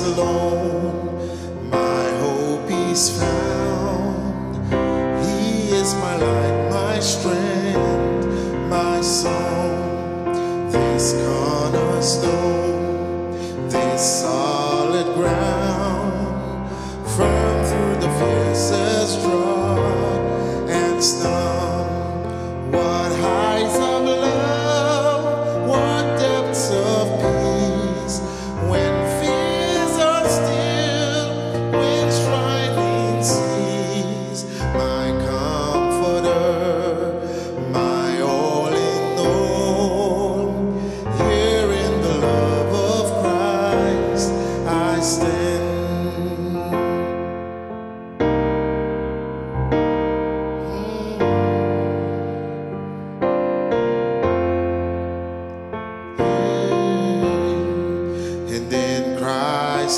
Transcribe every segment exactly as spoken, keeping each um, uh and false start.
Alone, my hope is found. He is my light, my strength, my song. This cornerstone, this solid ground, firm through the fiercest drought and storm. What heights of love, what depths of peace when.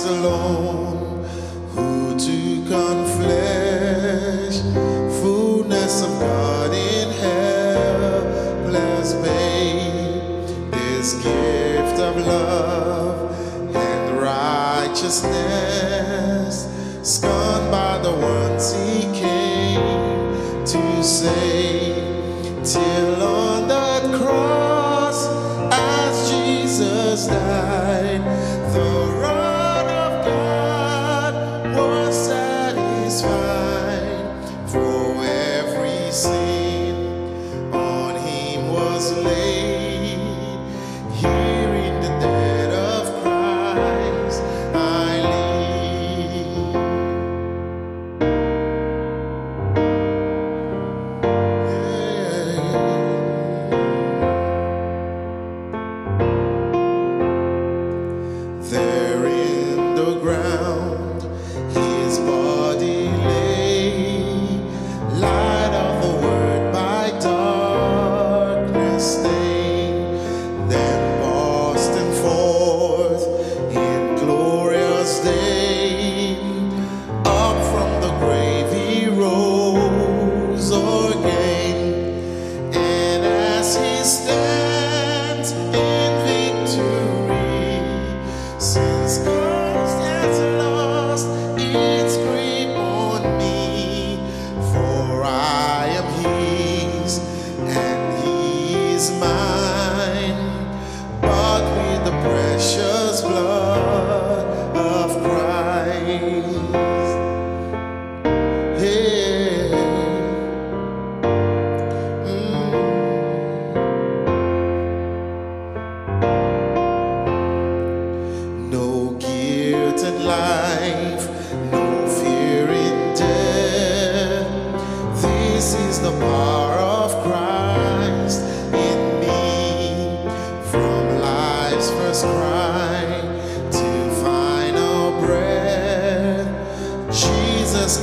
Alone, who to confess, fullness of God in helpless babe, this gift of love and righteousness, scorned by the ones he came to save, till on that cross, as Jesus died, the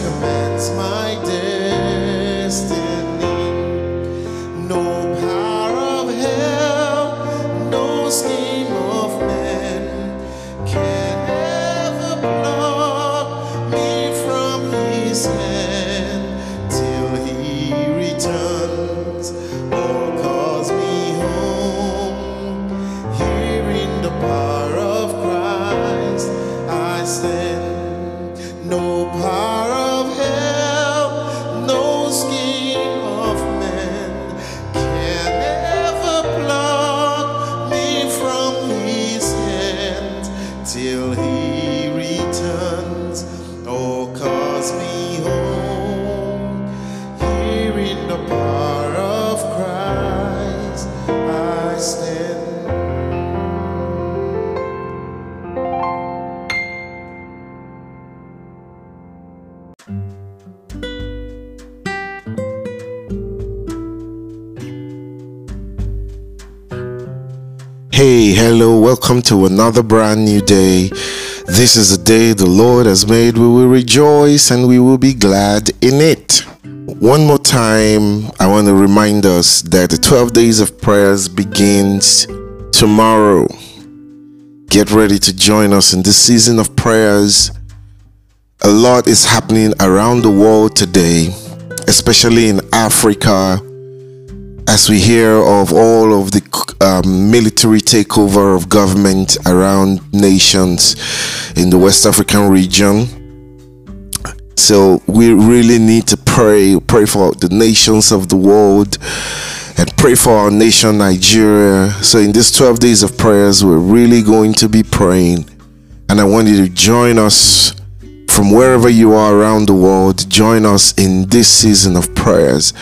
commands my destiny. No power of hell, no scheme of man can ever block me from his hand till he returns or calls me home. Here in the power of Christ I stand. No power. Till he returns, oh Hey, hello, welcome to another brand new day. This is a day the Lord has made. We will rejoice and we will be glad in it. One more time, I want to remind us that the twelve days of prayers begins tomorrow. Get ready to join us in this season of prayers. A lot is happening around the world today, especially in Africa, as we hear of all of the um, military takeover of government around nations in the West African region. So we really need to pray, pray for the nations of the world and pray for our nation, Nigeria. So in these twelve days of prayers, we're really going to be praying. And I want you to join us from wherever you are around the world. Join us in this season of prayers.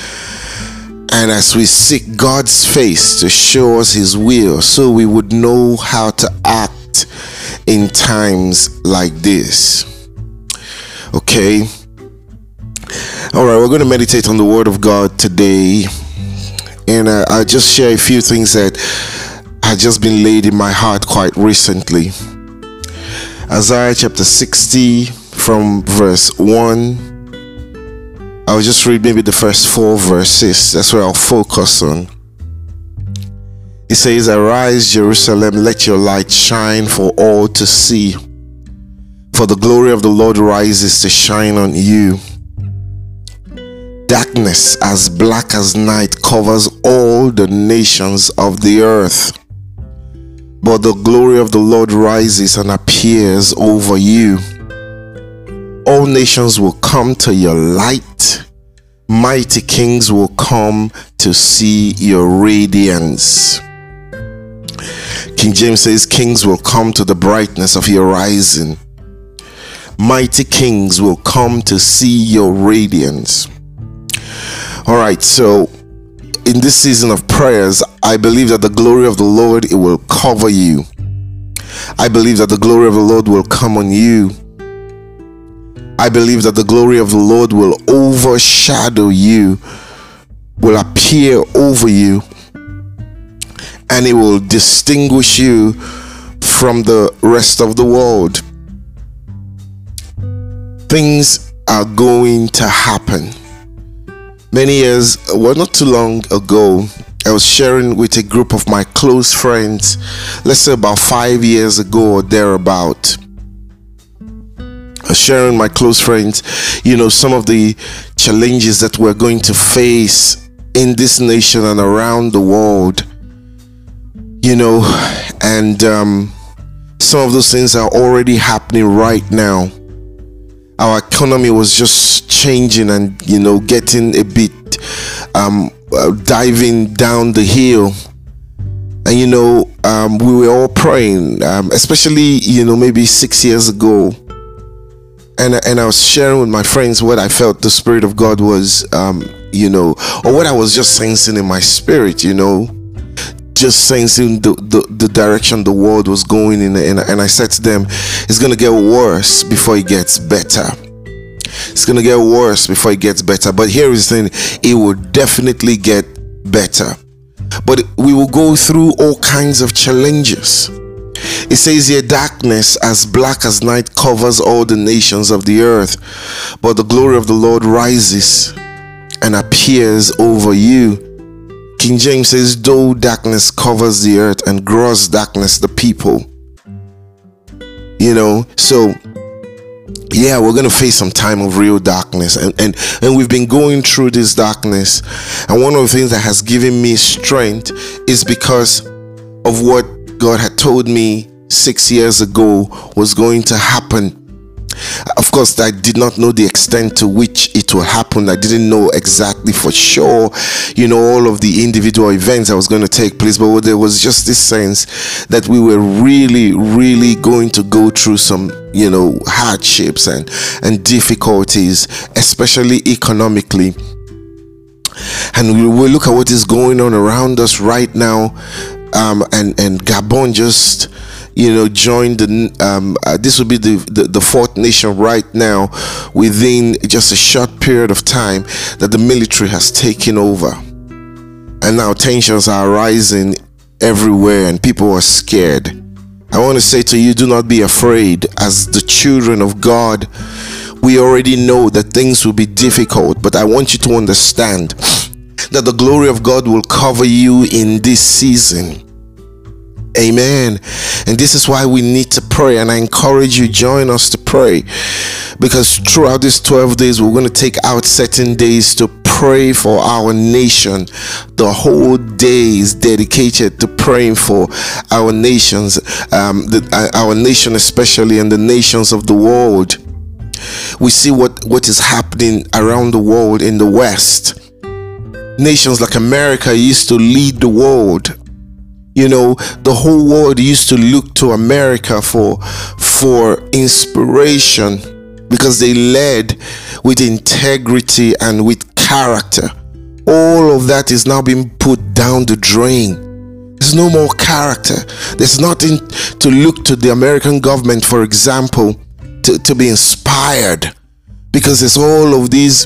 And as we seek God's face to show us His will, so we would know how to act in times like this. Okay. All right, we're going to meditate on the Word of God today. And uh, I'll just share a few things that have just been laid in my heart quite recently. Isaiah chapter sixty from verse one. I'll just read maybe the first four verses. That's where I'll focus on. It says, "Arise, Jerusalem, let your light shine for all to see. For the glory of the Lord rises to shine on you. Darkness as black as night covers all the nations of the earth. But the glory of the Lord rises and appears over you. All nations will come to your light. Mighty kings will come to see your radiance." King James says, "Kings will come to the brightness of your rising. Mighty kings will come to see your radiance." All right, so in this season of prayers, I believe that the glory of the Lord, it will cover you. I believe that the glory of the Lord will come on you. I believe that the glory of the Lord will overshadow you, will appear over you, and it will distinguish you from the rest of the world. Things are going to happen. Many years, well, not too long ago, I was sharing with a group of my close friends, let's say about five years ago or thereabout. Sharing my close friends, you know, some of the challenges that we're going to face in this nation and around the world, you know, and um, some of those things are already happening right now. Our economy was just changing and, you know, getting a bit um, uh, diving down the hill. And, you know, um, we were all praying, um, especially, you know, maybe six years ago. And, and I was sharing with my friends what I felt the Spirit of God was, um, you know, or what I was just sensing in my spirit, you know, just sensing the, the, the direction the world was going in. And, and I said to them, it's going to get worse before it gets better. It's going to get worse before it gets better. But here is the thing, it will definitely get better. But we will go through all kinds of challenges. It says here, "Darkness as black as night covers all the nations of the earth, but the glory of the Lord rises and appears over you." King James says, "Though darkness covers the earth and gross darkness the people." You know, so yeah, we're going to face some time of real darkness. And, and, and we've been going through this darkness. And one of the things that has given me strength is because of what God had told me six years ago was going to happen. Of course, I did not know the extent to which it will happen. I didn't know exactly for sure, you know, all of the individual events that was going to take place. But there was just this sense that we were really, really going to go through some, you know, hardships and, and difficulties, especially economically. And we will look at what is going on around us right now. Um, and, and Gabon just, you know, joined the, um, uh, this would be the, the, the fourth nation right now within just a short period of time that the military has taken over. And now tensions are rising everywhere and people are scared. I want to say to you, do not be afraid. As the children of God, we already know that things will be difficult, but I want you to understand that the glory of God will cover you in this season. Amen. And this is why we need to pray, and I encourage you, join us to pray, because throughout these twelve days we're going to take out certain days to pray for our nation. The whole day is dedicated to praying for our nations, um, the, uh, our nation especially, and the nations of the world. We see what what is happening around the world in the West. Nations like America used to lead the world. You know, the whole world used to look to America for for inspiration, because they led with integrity and with character. All of that is now being put down the drain. There's no more character. There's nothing to look to the American government, for example, to, to be inspired, because it's all of these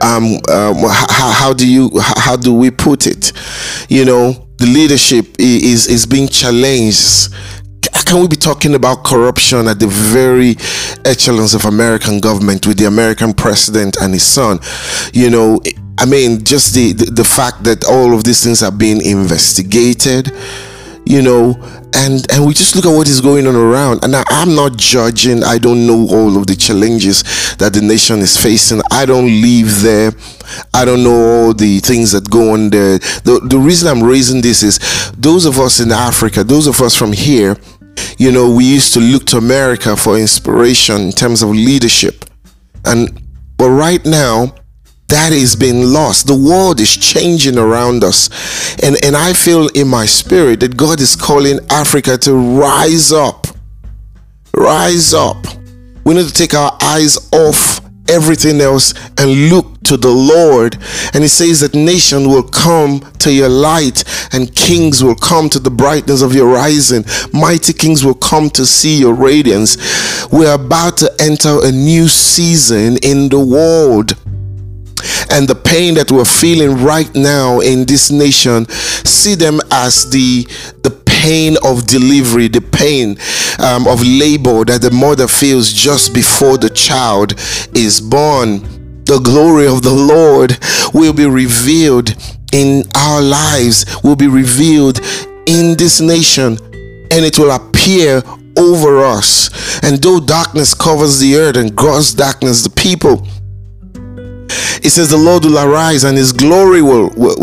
um, um how, how do you how do we put it you know the leadership is is being challenged. Can we be talking about corruption at the very echelons of American government, with the American president and his son? You know, I mean, just the the, the fact that all of these things are being investigated, you know, and and we just look at what is going on around. And I, I'm not judging. I don't know all of the challenges that the nation is facing. I don't live there. I don't know all the things that go on there. The, the reason I'm raising this is, those of us in Africa, those of us from here, you know, we used to look to America for inspiration in terms of leadership. And but right now, that is being lost. The world is changing around us, and and I feel in my spirit that God is calling Africa to rise up. Rise up. We need to take our eyes off everything else and look to the Lord. And he says that nation will come to your light, and kings will come to the brightness of your rising. Mighty kings will come to see your radiance. We're about to enter a new season in the world, and the pain that we're feeling right now in this nation, see them as the the pain of delivery, the pain um, of labor that the mother feels just before the child is born. The glory of the Lord will be revealed in our lives, will be revealed in this nation, and it will appear over us. And though darkness covers the earth and gross darkness the people, it says the Lord will arise and his glory will, will,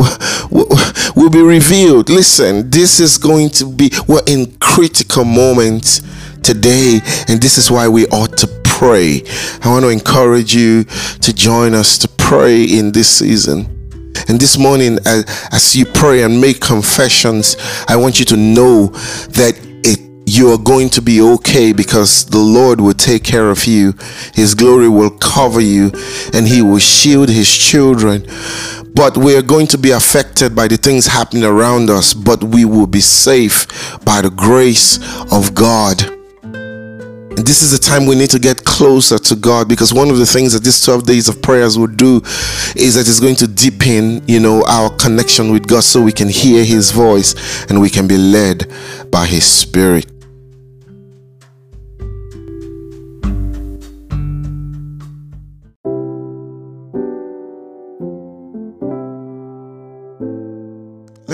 will, will be revealed. Listen, this is going to be, we're in critical moments today, and this is why we ought to pray. I want to encourage you to join us to pray in this season. And this morning, as, as you pray and make confessions, I want you to know that it, you are going to be okay, because the Lord will take care of you. His glory will cover you, and he will shield his children. But we are going to be affected by the things happening around us, but we will be safe by the grace of God. And this is the time we need to get closer to God, because one of the things that these twelve days of prayers will do is that it's going to deepen, you know, our connection with God, so we can hear his voice and we can be led by his spirit.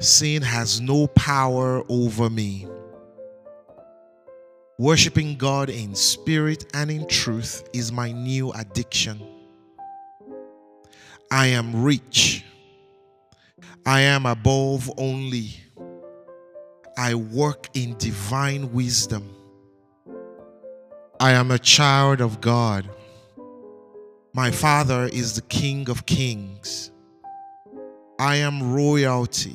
Sin has no power over me. Worshipping God in spirit and in truth is my new addiction. I am rich. I am above only. I work in divine wisdom. I am a child of God. My Father is the King of Kings. I am royalty.